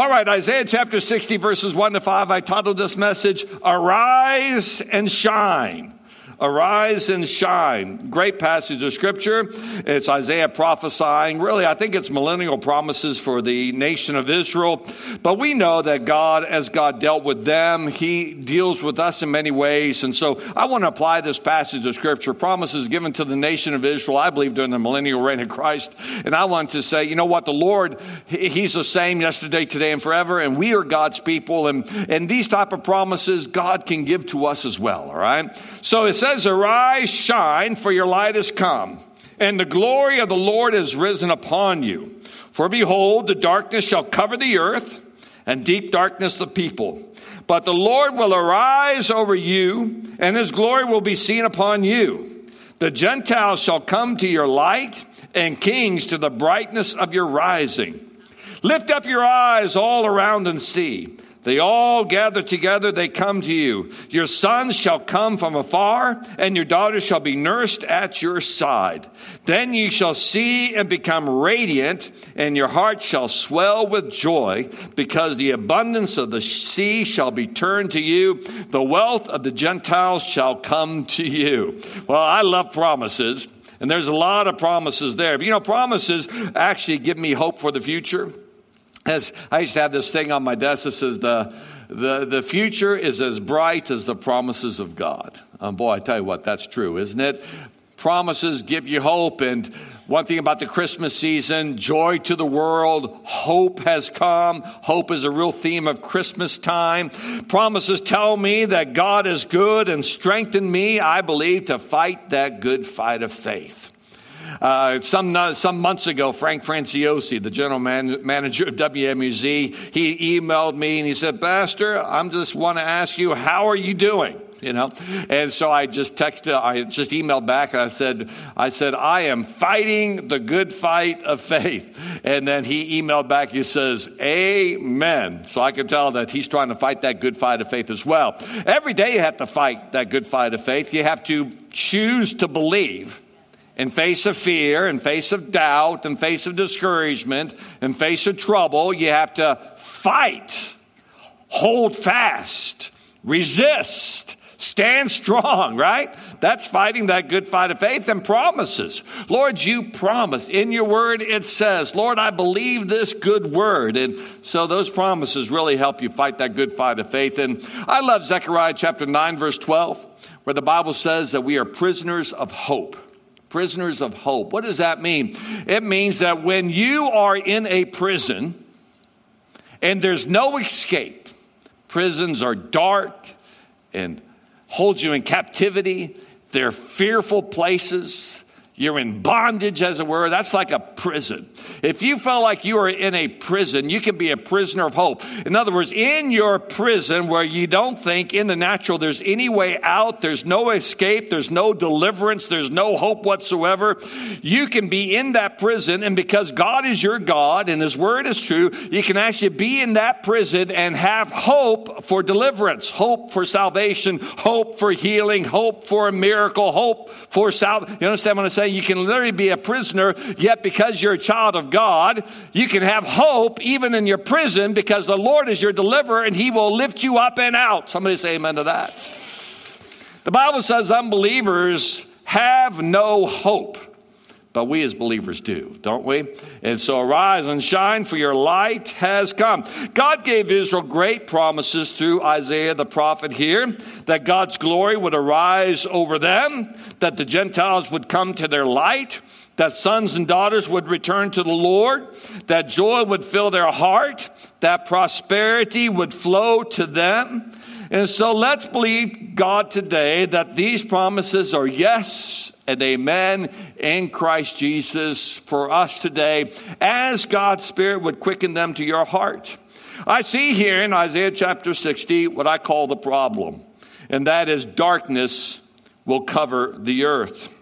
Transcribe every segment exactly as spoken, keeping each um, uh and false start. All right, Isaiah chapter sixty, verses one to five, I titled this message, Arise and Shine. Arise and shine. Great passage of scripture. It's Isaiah prophesying. Really, I think it's millennial promises for the nation of Israel. But we know that God, as God dealt with them, he deals with us in many ways. And so I want to apply this passage of scripture, promises given to the nation of Israel, I believe, during the millennial reign of Christ. And I want to say, you know what? The Lord, he's the same yesterday, today, and forever. And we are God's people. And, and these type of promises God can give to us as well. All right. So it says, Arise, shine, for your light is come, and the glory of the Lord is risen upon you. For behold, the darkness shall cover the earth, and deep darkness the people. But the Lord will arise over you, and his glory will be seen upon you. The Gentiles shall come to your light, and kings to the brightness of your rising. Lift up your eyes all around and see. They all gather together, they come to you. Your sons shall come from afar, and your daughters shall be nursed at your side. Then you shall see and become radiant, and your heart shall swell with joy, because the abundance of the sea shall be turned to you. The wealth of the Gentiles shall come to you. Well, I love promises, and there's a lot of promises there. But, you know, promises actually give me hope for the future. As I used to have this thing on my desk that says the the the future is as bright as the promises of God. Um, boy, I tell you what, that's true, isn't it? Promises give you hope. And one thing about the Christmas season, joy to the world, hope has come. Hope is a real theme of Christmas time. Promises tell me that God is good and strengthen me, I believe, to fight that good fight of faith. Uh, some some months ago, Frank Franciosi, the general man, manager of W M U Z, he emailed me and he said, Pastor, I just want to ask you, how are you doing? You know, and so I just texted, I just emailed back and I said, I said, I am fighting the good fight of faith. And then he emailed back, he says, Amen. So I can tell that he's trying to fight that good fight of faith as well. Every day you have to fight that good fight of faith. You have to choose to believe. In face of fear, in face of doubt, in face of discouragement, in face of trouble, you have to fight, hold fast, resist, stand strong, right? That's fighting that good fight of faith and promises. Lord, you promised. In your word, it says, Lord, I believe this good word. And so those promises really help you fight that good fight of faith. And I love Zechariah chapter nine, verse twelve, where the Bible says that we are prisoners of hope. Prisoners of hope. What does that mean? It means that when you are in a prison and there's no escape, prisons are dark and hold you in captivity. They're fearful places. You're in bondage, as it were. That's like a prison. If you felt like you are in a prison, you can be a prisoner of hope. In other words, in your prison where you don't think in the natural there's any way out, there's no escape, there's no deliverance, there's no hope whatsoever, you can be in that prison. And because God is your God and his word is true, you can actually be in that prison and have hope for deliverance, hope for salvation, hope for healing, hope for a miracle, hope for salvation. You understand what I'm saying? You can literally be a prisoner, yet because you're a child of God, you can have hope even in your prison because the Lord is your deliverer and he will lift you up and out. Somebody say amen to that. The Bible says unbelievers have no hope, but we as believers do, don't we? And so arise and shine, for your light has come. God gave Israel great promises through Isaiah the prophet here, that God's glory would arise over them, that the Gentiles would come to their light, that sons and daughters would return to the Lord, that joy would fill their heart, that prosperity would flow to them. And so let's believe God today that these promises are yes and amen in Christ Jesus for us today, as God's Spirit would quicken them to your heart. I see here in Isaiah chapter sixty what I call the problem, and that is darkness will cover the earth.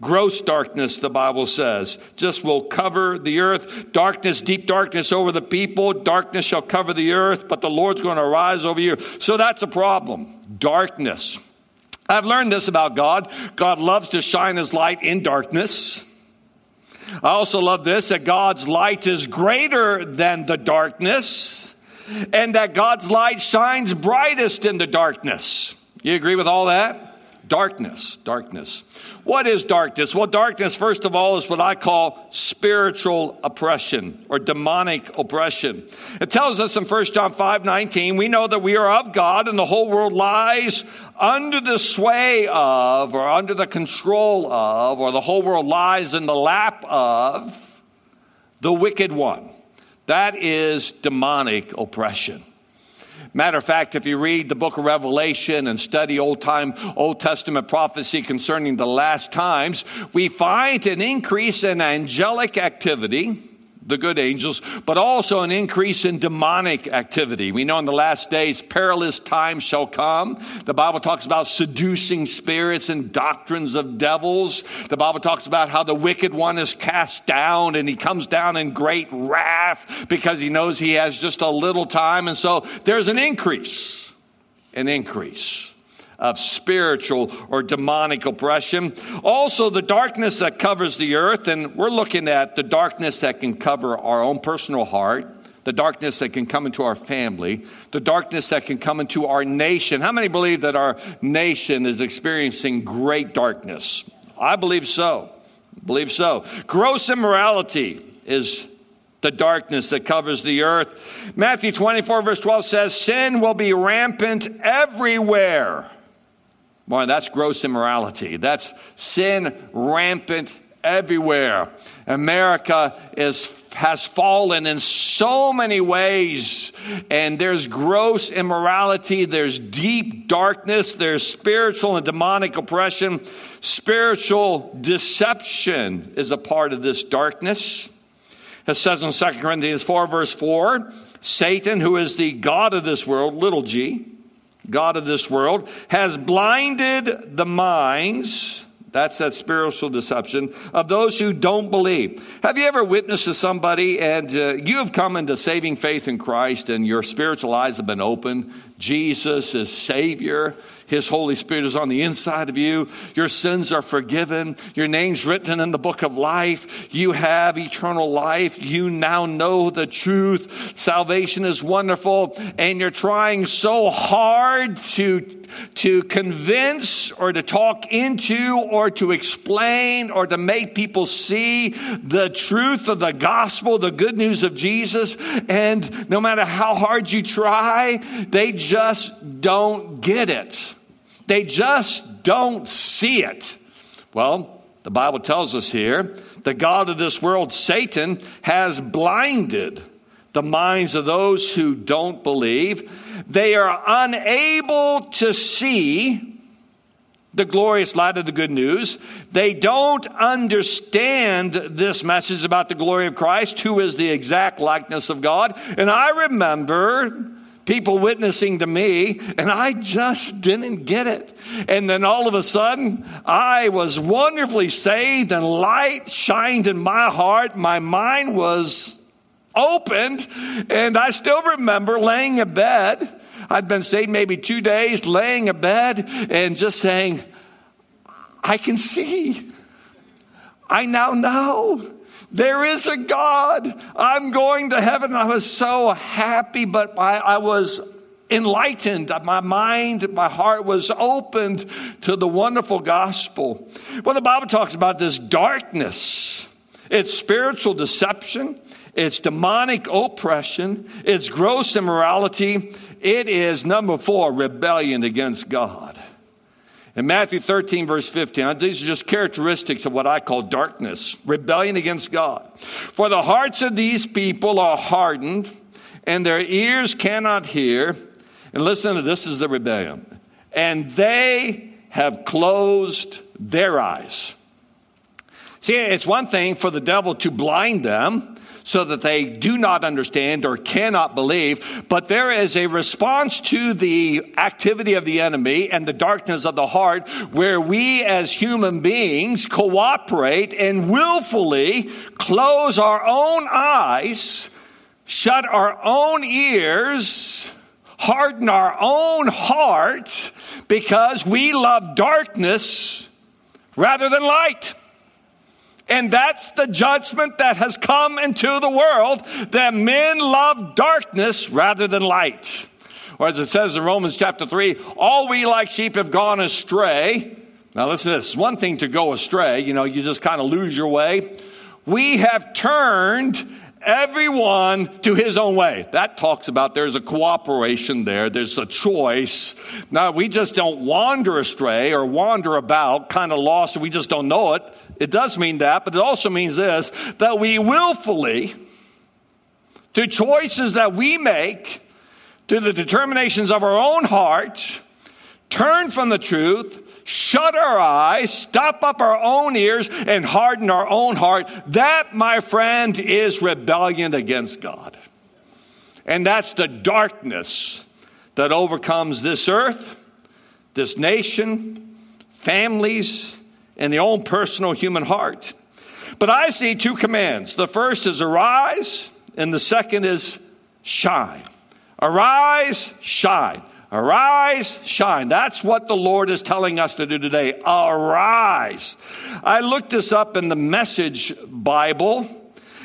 Gross darkness, the Bible says, just will cover the earth. Darkness, deep darkness over the people. Darkness shall cover the earth, but the Lord's going to arise over you. So that's a problem. Darkness. I've learned this about God. God loves to shine his light in darkness. I also love this, that God's light is greater than the darkness. and that God's light shines brightest in the darkness. You agree with all that? Darkness, darkness. What is darkness? Well, darkness, first of all, is what I call spiritual oppression or demonic oppression. It tells us in First John five nineteen, we know that we are of God and the whole world lies under the sway of, or under the control of, or the whole world lies in the lap of the wicked one. That is demonic oppression. Matter of fact, if you read the book of Revelation and study old time, Old Testament prophecy concerning the last times, we find an increase in angelic activity, the good angels, but also an increase in demonic activity. We know in the last days, perilous times shall come. The Bible talks about seducing spirits and doctrines of devils. The Bible talks about how the wicked one is cast down and he comes down in great wrath because he knows he has just a little time. And so there's an increase, an increase of spiritual or demonic oppression. Also, the darkness that covers the earth, and we're looking at the darkness that can cover our own personal heart, the darkness that can come into our family, the darkness that can come into our nation. How many believe that our nation is experiencing great darkness? I believe so. I believe so. Gross immorality is the darkness that covers the earth. Matthew twenty-four, verse twelve says, sin will be rampant everywhere. Boy, that's gross immorality. That's sin rampant everywhere. America is has fallen in so many ways. And there's gross immorality. There's deep darkness. There's spiritual and demonic oppression. Spiritual deception is a part of this darkness. It says in Second Corinthians four, verse four, Satan, who is the god of this world, little g, God of this world, has blinded the minds, that's that spiritual deception, of those who don't believe. Have you ever witnessed to somebody and uh, you have come into saving faith in Christ and your spiritual eyes have been opened? Jesus is Savior. His Holy Spirit is on the inside of you. Your sins are forgiven. Your name's written in the book of life. You have eternal life. You now know the truth. Salvation is wonderful. And you're trying so hard to, to convince or to talk into or to explain or to make people see the truth of the gospel, the good news of Jesus. And no matter how hard you try, they just don't get it. They just don't see it. Well, the Bible tells us here, the god of this world, Satan, has blinded the minds of those who don't believe. They are unable to see the glorious light of the good news. They don't understand this message about the glory of Christ, who is the exact likeness of God. And I remember people witnessing to me, and I just didn't get it. And then all of a sudden, I was wonderfully saved, and light shined in my heart. My mind was opened, and I still remember laying in bed. I'd been saved maybe two days, laying in bed, and just saying, I can see. I now know. There is a God. I'm going to heaven. I was so happy, but I, I was enlightened. My mind, my heart was opened to the wonderful gospel. Well, the Bible talks about this darkness. It's spiritual deception. It's demonic oppression. It's gross immorality. It is, number four, rebellion against God. In Matthew thirteen, verse fifteen, these are just characteristics of what I call darkness, rebellion against God. For the hearts of these people are hardened, and their ears cannot hear. And listen to this, is the rebellion. And they have closed their eyes. See, it's one thing for the devil to blind them so that they do not understand or cannot believe. But there is a response to the activity of the enemy and the darkness of the heart where we as human beings cooperate and willfully close our own eyes, shut our own ears, harden our own heart because we love darkness rather than light. And that's the judgment that has come into the world, that men love darkness rather than light. Or as it says in Romans chapter three, all we like sheep have gone astray. Now listen to this. One thing to go astray, you know, you just kind of lose your way. We have turned everyone to his own way. That talks about there's a cooperation there. There's a choice. Now, we just don't wander astray or wander about, kind of lost, and we just don't know it. It does mean that, but it also means this, that we willfully, to choices that we make, to the determinations of our own hearts, turn from the truth, shut our eyes, stop up our own ears, and harden our own heart. That, my friend, is rebellion against God. And that's the darkness that overcomes this earth, this nation, families, and the own personal human heart. But I see two commands. The first is arise, and the second is shine. Arise, shine. Arise, shine. That's what the Lord is telling us to do today. Arise. I looked this up in the Message Bible,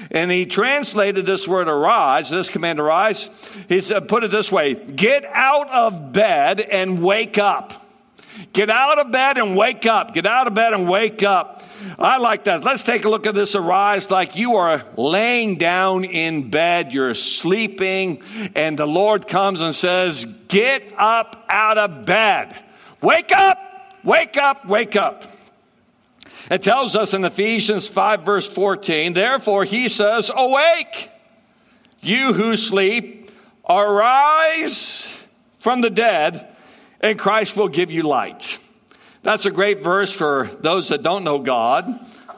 and he translated this word arise, this command arise. He said, put it this way, get out of bed and wake up. Get out of bed and wake up. Get out of bed and wake up. I like that. Let's take a look at this arise like you are laying down in bed. You're sleeping, and the Lord comes and says, get up out of bed. Wake up, wake up, wake up. It tells us in Ephesians five, verse fourteen, therefore he says, awake, you who sleep, arise from the dead, and Christ will give you light. That's a great verse for those that don't know God,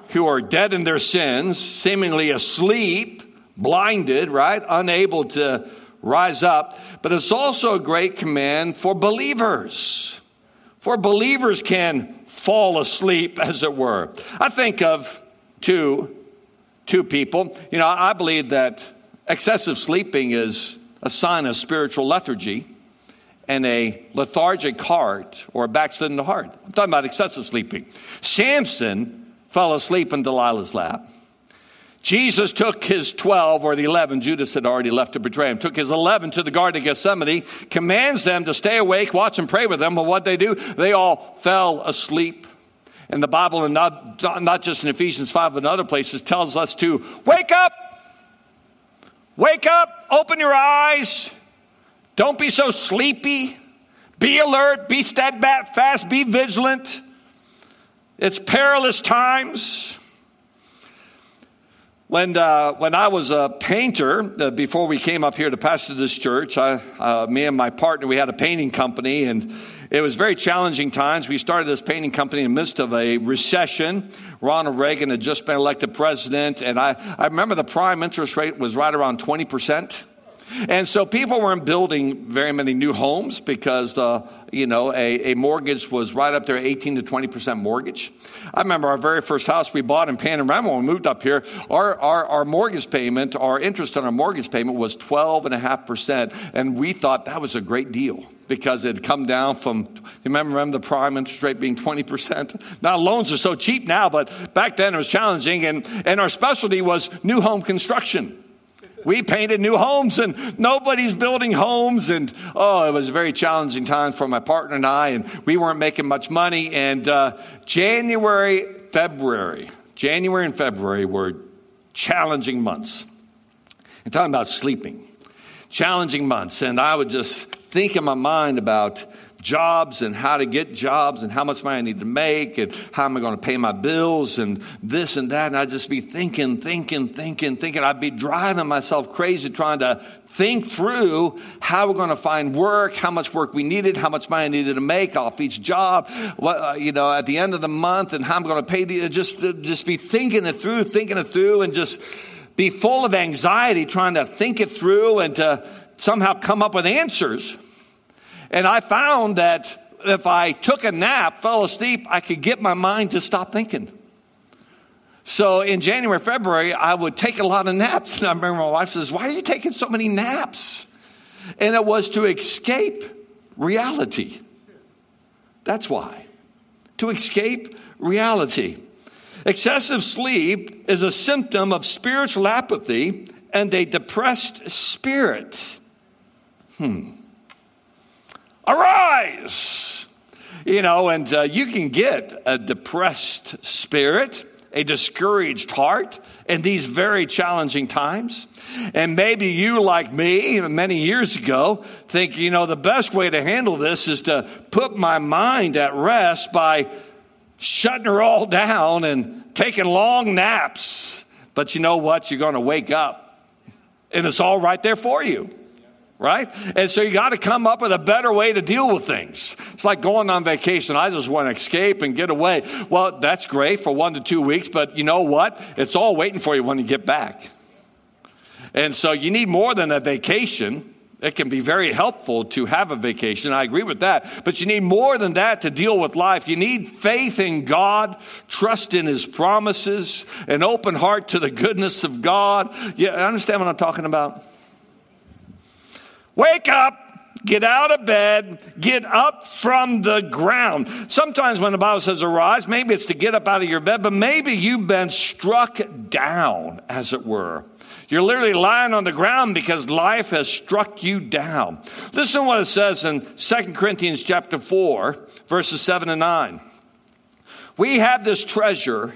who are dead in their sins, seemingly asleep, blinded, right? Unable to rise up. But it's also a great command for believers. For believers can fall asleep, as it were. I think of two, two people. You know, I believe that excessive sleeping is a sign of spiritual lethargy and a lethargic heart or a backslidden heart. I'm talking about excessive sleeping. Samson fell asleep in Delilah's lap. Jesus took his twelve or the eleven, Judas had already left to betray him, took his eleven to the Garden of Gethsemane, commands them to stay awake, watch and pray with them. But what they do, they all fell asleep. And the Bible, and not, not just in Ephesians five, but in other places, tells us to wake up, wake up, open your eyes. Don't be so sleepy. Be alert. Be steadfast. Be vigilant. It's perilous times. When uh, when I was a painter, uh, before we came up here to pastor this church, I, uh, me and my partner, we had a painting company, and it was very challenging times. We started this painting company in the midst of a recession. Ronald Reagan had just been elected president, and I, I remember the prime interest rate was right around twenty percent. And so people weren't building very many new homes because, uh, you know, a, a mortgage was right up there, eighteen to twenty percent mortgage. I remember our very first house we bought in San Ramon when we moved up here, our, our, our mortgage payment, our interest on our mortgage payment was twelve point five percent. And we thought that was a great deal because it had come down from, remember, remember the prime interest rate being twenty percent? Now loans are so cheap now, but back then it was challenging. And, and our specialty was new home construction. We painted new homes, and nobody's building homes. And, oh, it was a very challenging time for my partner and I, and we weren't making much money. And uh, January, February, January and February were challenging months. I'm talking about sleeping. Challenging months. And I would just think in my mind about jobs and how to get jobs and how much money I need to make and how am I going to pay my bills and this and that. And I'd just be thinking, thinking, thinking, thinking. I'd be driving myself crazy trying to think through how we're going to find work, how much work we needed, how much money I needed to make off each job, what, uh, you know, at the end of the month and how I'm going to pay the, just, just be thinking it through, thinking it through and just be full of anxiety trying to think it through and to somehow come up with answers. And I found that if I took a nap, fell asleep, I could get my mind to stop thinking. So in January, February, I would take a lot of naps. And I remember my wife says, why are you taking so many naps? And it was to escape reality. That's why. To escape reality. Excessive sleep is a symptom of spiritual apathy and a depressed spirit. Hmm. Arise! You know, and uh, you can get a depressed spirit, a discouraged heart in these very challenging times. And maybe you, like me, many years ago, think, you know, the best way to handle this is to put my mind at rest by shutting her all down and taking long naps. But you know what? You're going to wake up and it's all right there for you, right? And so you got to come up with a better way to deal with things. It's like going on vacation. I just want to escape and get away. Well, that's great for one to two weeks, but you know what? It's all waiting for you when you get back. And so you need more than a vacation. It can be very helpful to have a vacation. I agree with that. But you need more than that to deal with life. You need faith in God, trust in His promises, an open heart to the goodness of God. You understand what I'm talking about? Wake up. Get out of bed. Get up from the ground. Sometimes when the Bible says arise, maybe it's to get up out of your bed, but maybe you've been struck down, as it were. You're literally lying on the ground because life has struck you down. Listen to what it says in Second Corinthians chapter four, verses seven and nine. We have this treasure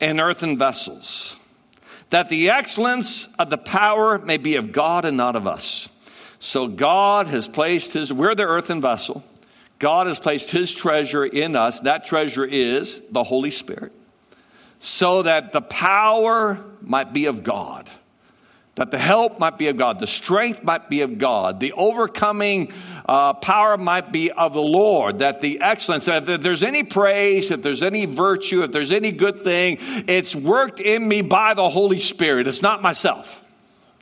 in earthen vessels, that the excellence of the power may be of God and not of us. So God has placed his, we're the earthen vessel. God has placed his treasure in us. That treasure is the Holy Spirit, so that the power might be of God, that the help might be of God, the strength might be of God, the overcoming uh, power might be of the Lord, that the excellence, that if there's any praise, if there's any virtue, if there's any good thing, it's worked in me by the Holy Spirit. It's not myself.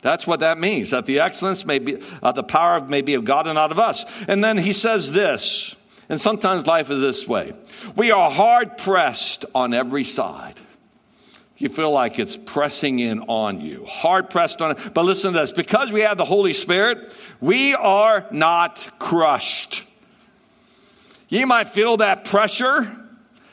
That's what that means, that the excellence may be, uh, the power may be of God and not of us. And then he says this, and sometimes life is this way. We are hard pressed on every side. You feel like it's pressing in on you, hard pressed on it. But listen to this. Because we have the Holy Spirit, we are not crushed. You might feel that pressure,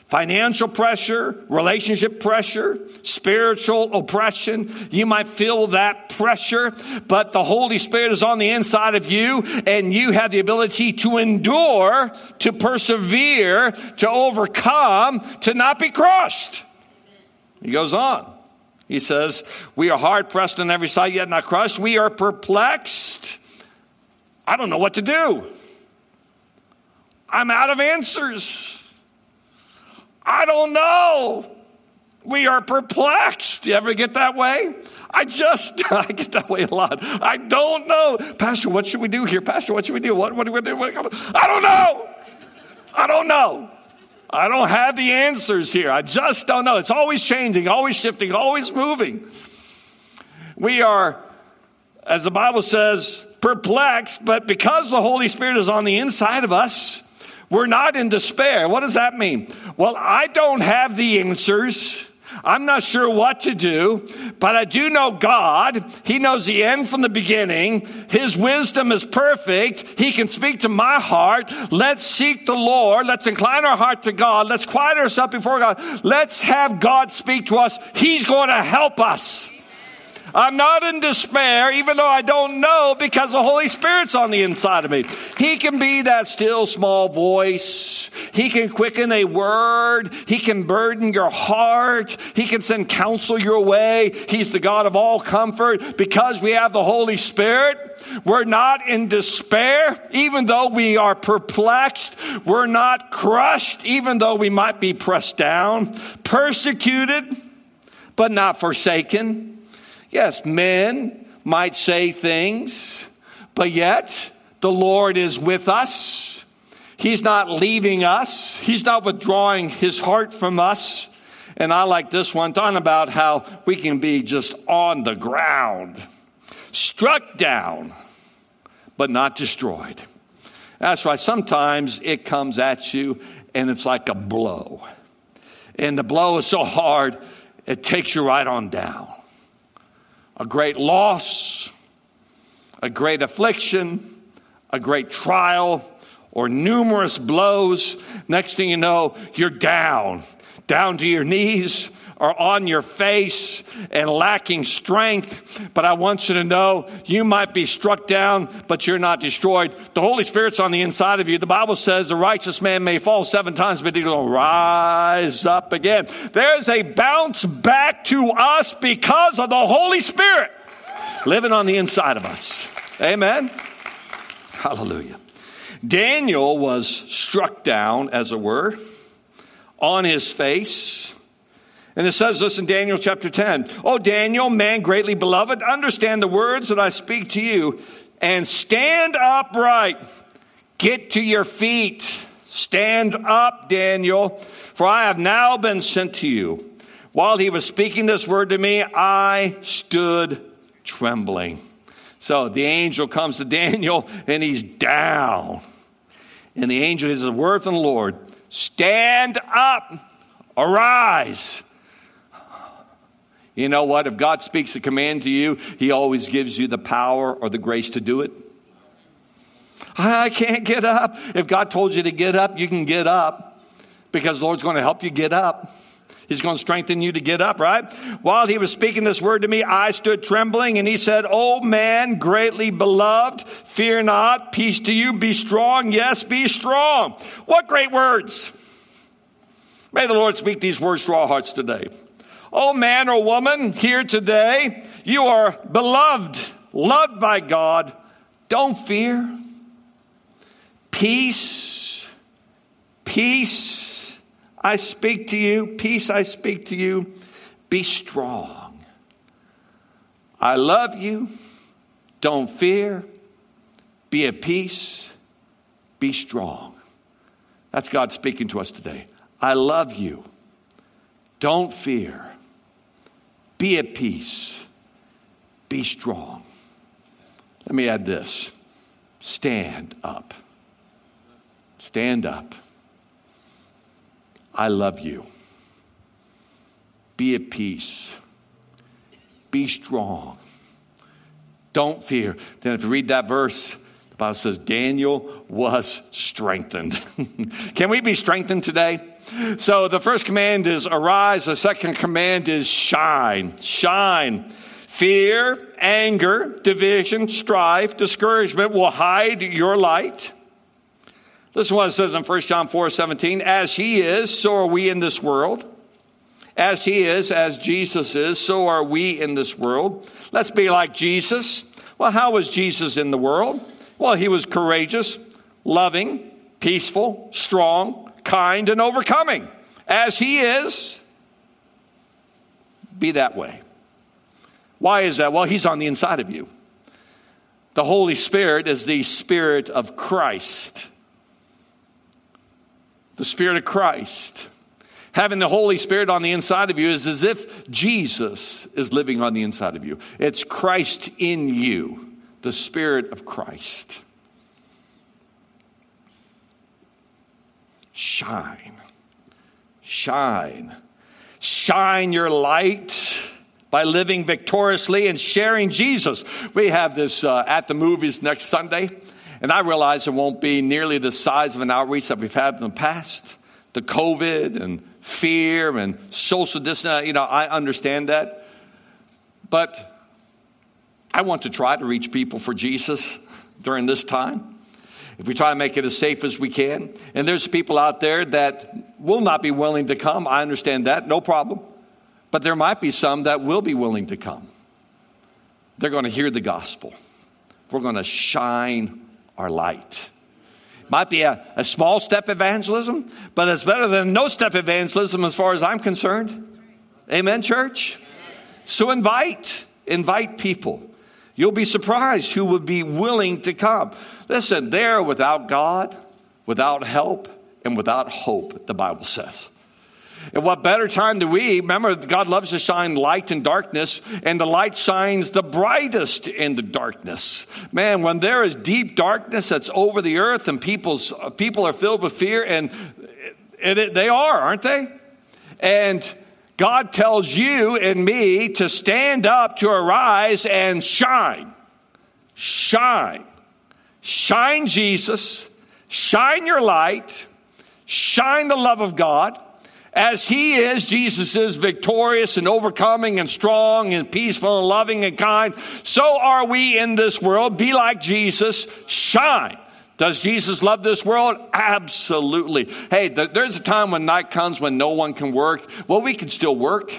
financial pressure, relationship pressure, spiritual oppression. You might feel that pressure, but the Holy Spirit is on the inside of you, and you have the ability to endure, to persevere, to overcome, to not be crushed. He goes on. He says, we are hard pressed on every side, yet not crushed. We are perplexed. I don't know what to do. I'm out of answers. I don't know. We are perplexed. You ever get that way? I just, I get that way a lot. I don't know. Pastor, what should we do here? Pastor, what should we do? What, what do we do? What, I don't know. I don't know. I don't have the answers here. I just don't know. It's always changing, always shifting, always moving. We are, as the Bible says, perplexed, but because the Holy Spirit is on the inside of us, we're not in despair. What does that mean? Well, I don't have the answers. I'm not sure what to do, but I do know God. He knows the end from the beginning. His wisdom is perfect. He can speak to my heart. Let's seek the Lord. Let's incline our heart to God. Let's quiet ourselves before God. Let's have God speak to us. He's going to help us. I'm not in despair, even though I don't know, because the Holy Spirit's on the inside of me. He can be that still small voice. He can quicken a word. He can burden your heart. He can send counsel your way. He's the God of all comfort. Because we have the Holy Spirit, we're not in despair, even though we are perplexed. We're not crushed, even though we might be pressed down, persecuted, but not forsaken. Yes, men might say things, but yet the Lord is with us. He's not leaving us. He's not withdrawing his heart from us. And I like this one, talking about how we can be just on the ground, struck down, but not destroyed. That's right. Sometimes it comes at you and it's like a blow. And the blow is so hard, it takes you right on down. A great loss, a great affliction, a great trial, or numerous blows. Next thing you know, you're down, down to your knees, are on your face and lacking strength. But I want you to know you might be struck down, but you're not destroyed. The Holy Spirit's on the inside of you. The Bible says the righteous man may fall seven times, but he will rise up again. There's a bounce back to us because of the Holy Spirit living on the inside of us. Amen. Hallelujah. Daniel was struck down, as it were, on his face. And it says this in Daniel chapter ten. "O Daniel, man greatly beloved, understand the words that I speak to you and stand upright. Get to your feet. Stand up, Daniel, for I have now been sent to you." While he was speaking this word to me, I stood trembling. So the angel comes to Daniel and he's down. And the angel says a word from the Lord. Stand up, arise. You know what? If God speaks a command to you, he always gives you the power or the grace to do it. I can't get up. If God told you to get up, you can get up because the Lord's going to help you get up. He's going to strengthen you to get up, right? While he was speaking this word to me, I stood trembling, and he said, "O man, greatly beloved, fear not, peace to you, be strong, yes, be strong." What great words. May the Lord speak these words to our hearts today. O man or woman here today, you are beloved, loved by God. Don't fear. Peace, peace. I speak to you. Peace, I speak to you. Be strong. I love you. Don't fear. Be at peace. Be strong. That's God speaking to us today. I love you. Don't fear. Be at peace. Be strong. Let me add this. Stand up. Stand up. I love you. Be at peace. Be strong. Don't fear. Then if you read that verse, the Bible says Daniel was strengthened. Can we be strengthened today? So the first command is arise. The second command is shine. Shine. Fear, anger, division, strife, discouragement will hide your light. Listen to what it says in First John four seventeen. As he is, so are we in this world. As he is, as Jesus is, so are we in this world. Let's be like Jesus. Well, how was Jesus in the world? Well, he was courageous, loving, peaceful, strong, kind, and overcoming. As he is, be that way. Why is that? Well, he's on the inside of you. The Holy Spirit is the Spirit of Christ. The Spirit of Christ. Having the Holy Spirit on the inside of you is as if Jesus is living on the inside of you. It's Christ in you, the Spirit of Christ. Shine. Shine. Shine your light by living victoriously and sharing Jesus. We have this uh, at the movies next Sunday. And I realize it won't be nearly the size of an outreach that we've had in the past. The COVID and fear and social distance, you know, I understand that. But I want to try to reach people for Jesus during this time. If we try to make it as safe as we can. And there's people out there that will not be willing to come. I understand that, no problem. But there might be some that will be willing to come. They're going to hear the gospel. We're going to shine our light. Might be a, a small step evangelism, but it's better than no step evangelism as far as I'm concerned. Amen, church? So invite, invite people. You'll be surprised who would be willing to come. Listen, they're without God, without help, and without hope, the Bible says. And what better time do we, remember, God loves to shine light in darkness, and the light shines the brightest in the darkness. Man, when there is deep darkness that's over the earth and people's people are filled with fear, and, and it, they are, aren't they? And God tells you and me to stand up, to arise, and shine. Shine. Shine Jesus. Shine your light. Shine the love of God. As he is, Jesus is victorious and overcoming and strong and peaceful and loving and kind. So are we in this world. Be like Jesus. Shine. Does Jesus love this world? Absolutely. Hey, there's a time when night comes when no one can work. Well, we can still work.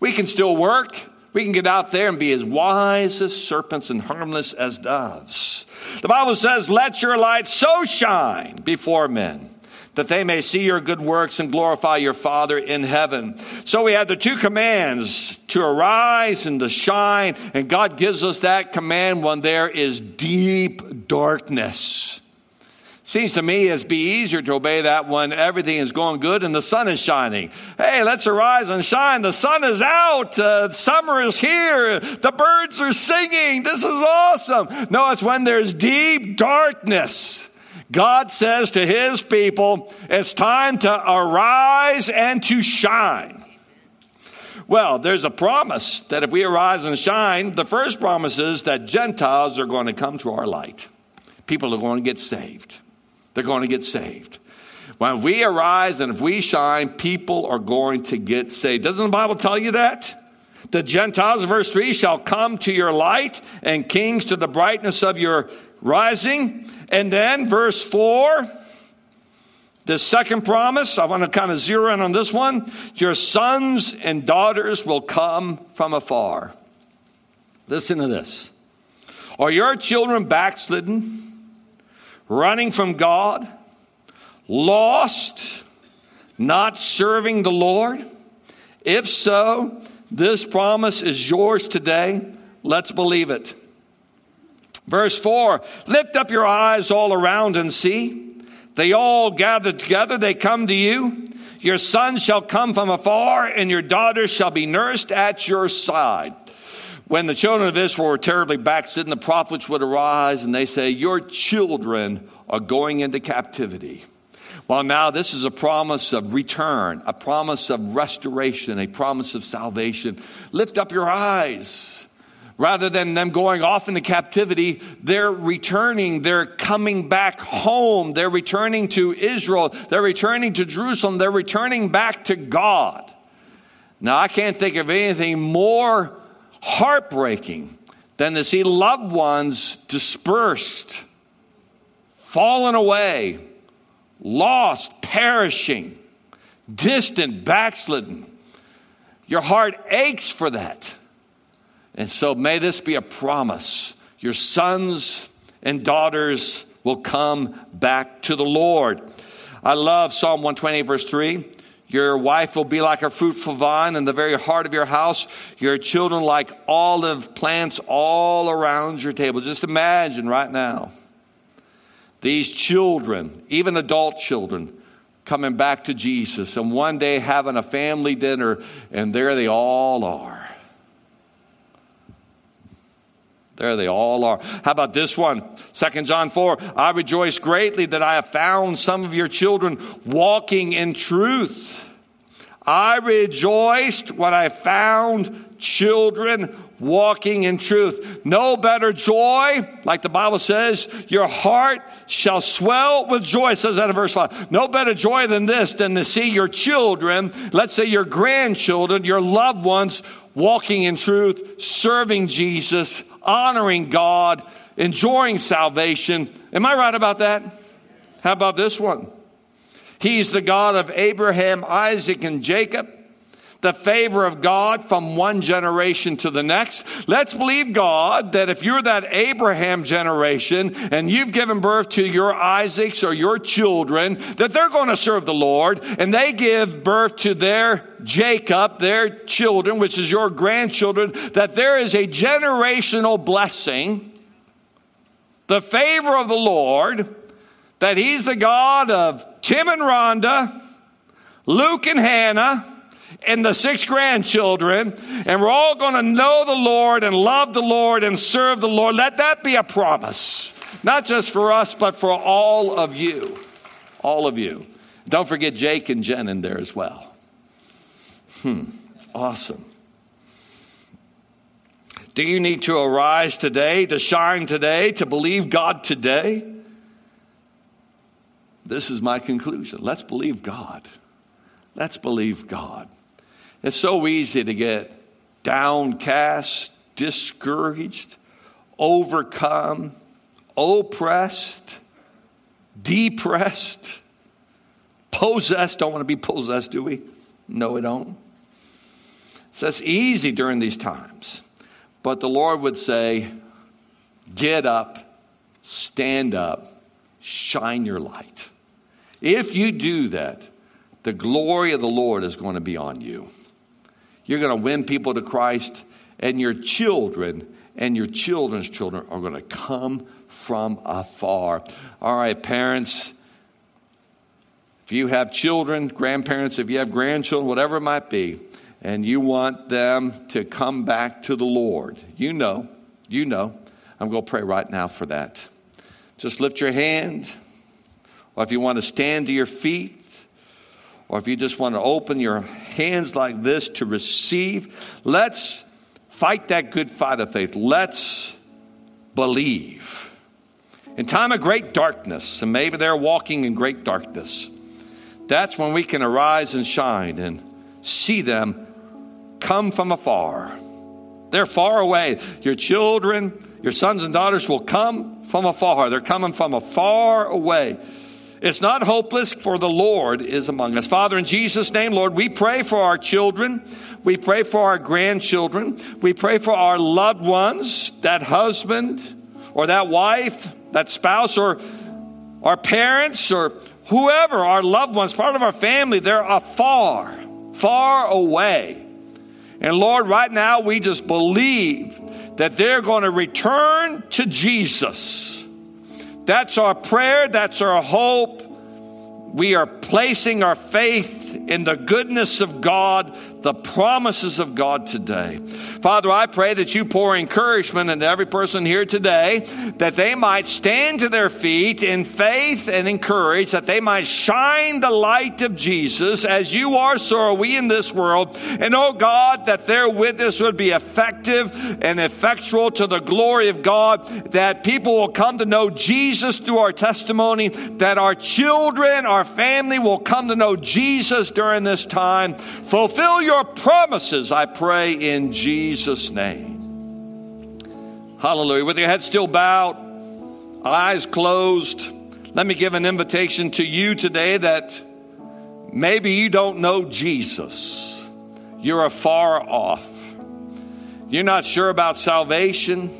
We can still work. We can get out there and be as wise as serpents and harmless as doves. The Bible says, let your light so shine before men, that they may see your good works and glorify your Father in heaven. So we have the two commands, to arise and to shine. And God gives us that command when there is deep darkness. Seems to me it'd be easier to obey that when everything is going good and the sun is shining. Hey, let's arise and shine. The sun is out. Uh, summer is here. The birds are singing. This is awesome. No, it's when there's deep darkness. God says to his people, it's time to arise and to shine. Well, there's a promise that if we arise and shine, the first promise is that Gentiles are going to come to our light. People are going to get saved. They're going to get saved. When we arise and if we shine, people are going to get saved. Doesn't the Bible tell you that? The Gentiles, verse three, shall come to your light, and kings to the brightness of your rising. And then verse four, the second promise, I want to kind of zero in on this one. Your sons and daughters will come from afar. Listen to this. Are your children backslidden, running from God, lost, not serving the Lord? If so, this promise is yours today. Let's believe it. Verse four, lift up your eyes all around and see. They all gather together. They come to you. Your sons shall come from afar, and your daughters shall be nursed at your side. When the children of Israel were terribly backslidden, the prophets would arise, and they say, your children are going into captivity. Well, now this is a promise of return, a promise of restoration, a promise of salvation. Lift up your eyes. Rather than them going off into captivity, they're returning. They're coming back home. They're returning to Israel. They're returning to Jerusalem. They're returning back to God. Now, I can't think of anything more heartbreaking than to see loved ones dispersed, fallen away, lost, perishing, distant, backslidden. Your heart aches for that. And so may this be a promise. Your sons and daughters will come back to the Lord. I love Psalm one twenty, verse three. Your wife will be like a fruitful vine in the very heart of your house. Your children like olive plants all around your table. Just imagine right now these children, even adult children, coming back to Jesus and one day having a family dinner, and there they all are. There they all are. How about this one? Second John four, I rejoice greatly that I have found some of your children walking in truth. I rejoiced when I found children walking in truth. No better joy, like the Bible says, your heart shall swell with joy. It says that in verse five. No better joy than this, than to see your children, let's say your grandchildren, your loved ones, walking in truth, serving Jesus, honoring God, enjoying salvation. Am I right about that? How about this one? He's the God of Abraham, Isaac, and Jacob, the favor of God from one generation to the next. Let's believe God that if you're that Abraham generation and you've given birth to your Isaacs or your children, that they're going to serve the Lord, and they give birth to their Jacob, their children, which is your grandchildren, that there is a generational blessing, the favor of the Lord, that he's the God of Tim and Rhonda, Luke and Hannah, and the six grandchildren, and we're all going to know the Lord and love the Lord and serve the Lord. Let that be a promise, not just for us, but for all of you, all of you. Don't forget Jake and Jen in there as well. Hmm, awesome. Do you need to arise today, to shine today, to believe God today? This is my conclusion. Let's believe God. Let's believe God. It's so easy to get downcast, discouraged, overcome, oppressed, depressed, possessed. Don't want to be possessed, do we? No, we don't. So it's easy during these times. But the Lord would say, get up, stand up, shine your light. If you do that, the glory of the Lord is going to be on you. You're going to win people to Christ, and your children and your children's children are going to come from afar. All right, parents, if you have children, grandparents, if you have grandchildren, whatever it might be, and you want them to come back to the Lord, you know, you know, I'm going to pray right now for that. Just lift your hand, or if you want to stand to your feet, or if you just want to open your hands like this to receive, let's fight that good fight of faith. Let's believe. In time of great darkness, and maybe they're walking in great darkness, that's when we can arise and shine and see them come from afar. They're far away. Your children, your sons and daughters will come from afar. They're coming from afar away. It's not hopeless, for the Lord is among us. Father, in Jesus' name, Lord, we pray for our children. We pray for our grandchildren. We pray for our loved ones, that husband or that wife, that spouse or our parents or whoever, our loved ones, part of our family. They're afar, far away. And Lord, right now we just believe that they're going to return to Jesus. That's our prayer. That's our hope. We are placing our faith in the goodness of God, the promises of God today. Father, I pray that you pour encouragement into every person here today, that they might stand to their feet in faith and in courage, that they might shine the light of Jesus. As you are, so are we in this world. And oh God, that their witness would be effective and effectual to the glory of God, that people will come to know Jesus through our testimony, that our children, our family will come to know Jesus during this time. Fulfill your promises, I pray, in Jesus' name. Hallelujah. With your head still bowed, eyes closed, let me give an invitation to you today that maybe you don't know Jesus. You're afar off. You're not sure about salvation.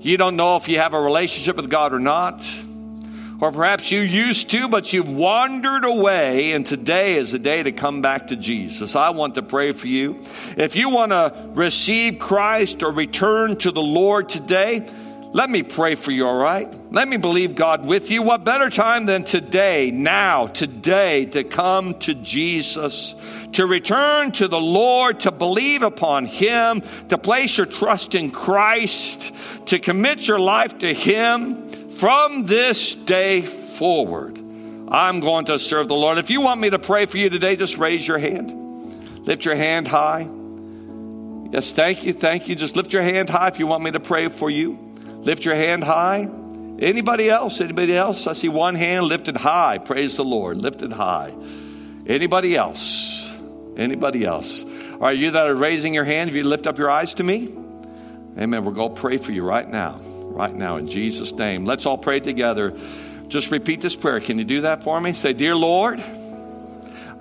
You don't know if you have a relationship with God or not. Or perhaps you used to, but you've wandered away, and today is the day to come back to Jesus. I want to pray for you. If you want to receive Christ or return to the Lord today, let me pray for you, all right? Let me believe God with you. What better time than today, now, today, to come to Jesus, to return to the Lord, to believe upon Him, to place your trust in Christ, to commit your life to Him. From this day forward, I'm going to serve the Lord. If you want me to pray for you today, just raise your hand. Lift your hand high. Yes, thank you, thank you. Just lift your hand high if you want me to pray for you. Lift your hand high. Anybody else? Anybody else? I see one hand lifted high. Praise the Lord. Lifted high. Anybody else? Anybody else? All right, you that are raising your hand, if you lift up your eyes to me, amen. We're going to pray for you right now. Right now, in Jesus' name. Let's all pray together. Just repeat this prayer. Can you do that for me? Say, dear Lord,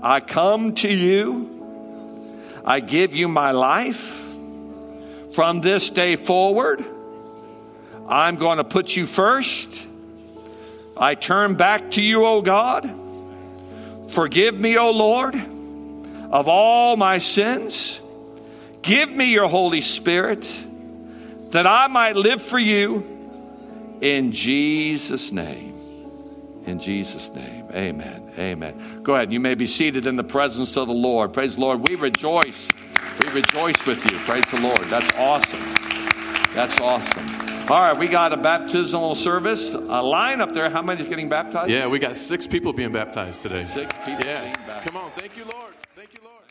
I come to you. I give you my life. From this day forward, I'm going to put you first. I turn back to you, O God. Forgive me, O Lord, of all my sins. Give me your Holy Spirit, that I might live for you, in Jesus' name. In Jesus' name. Amen. Amen. Go ahead. You may be seated in the presence of the Lord. Praise the Lord. We rejoice. We rejoice with you. Praise the Lord. That's awesome. That's awesome. All right. We got a baptismal service. A line up there. How many is getting baptized? Yeah, we got six people being baptized today. Six people yeah. being baptized. Come on. Thank you, Lord. Thank you, Lord.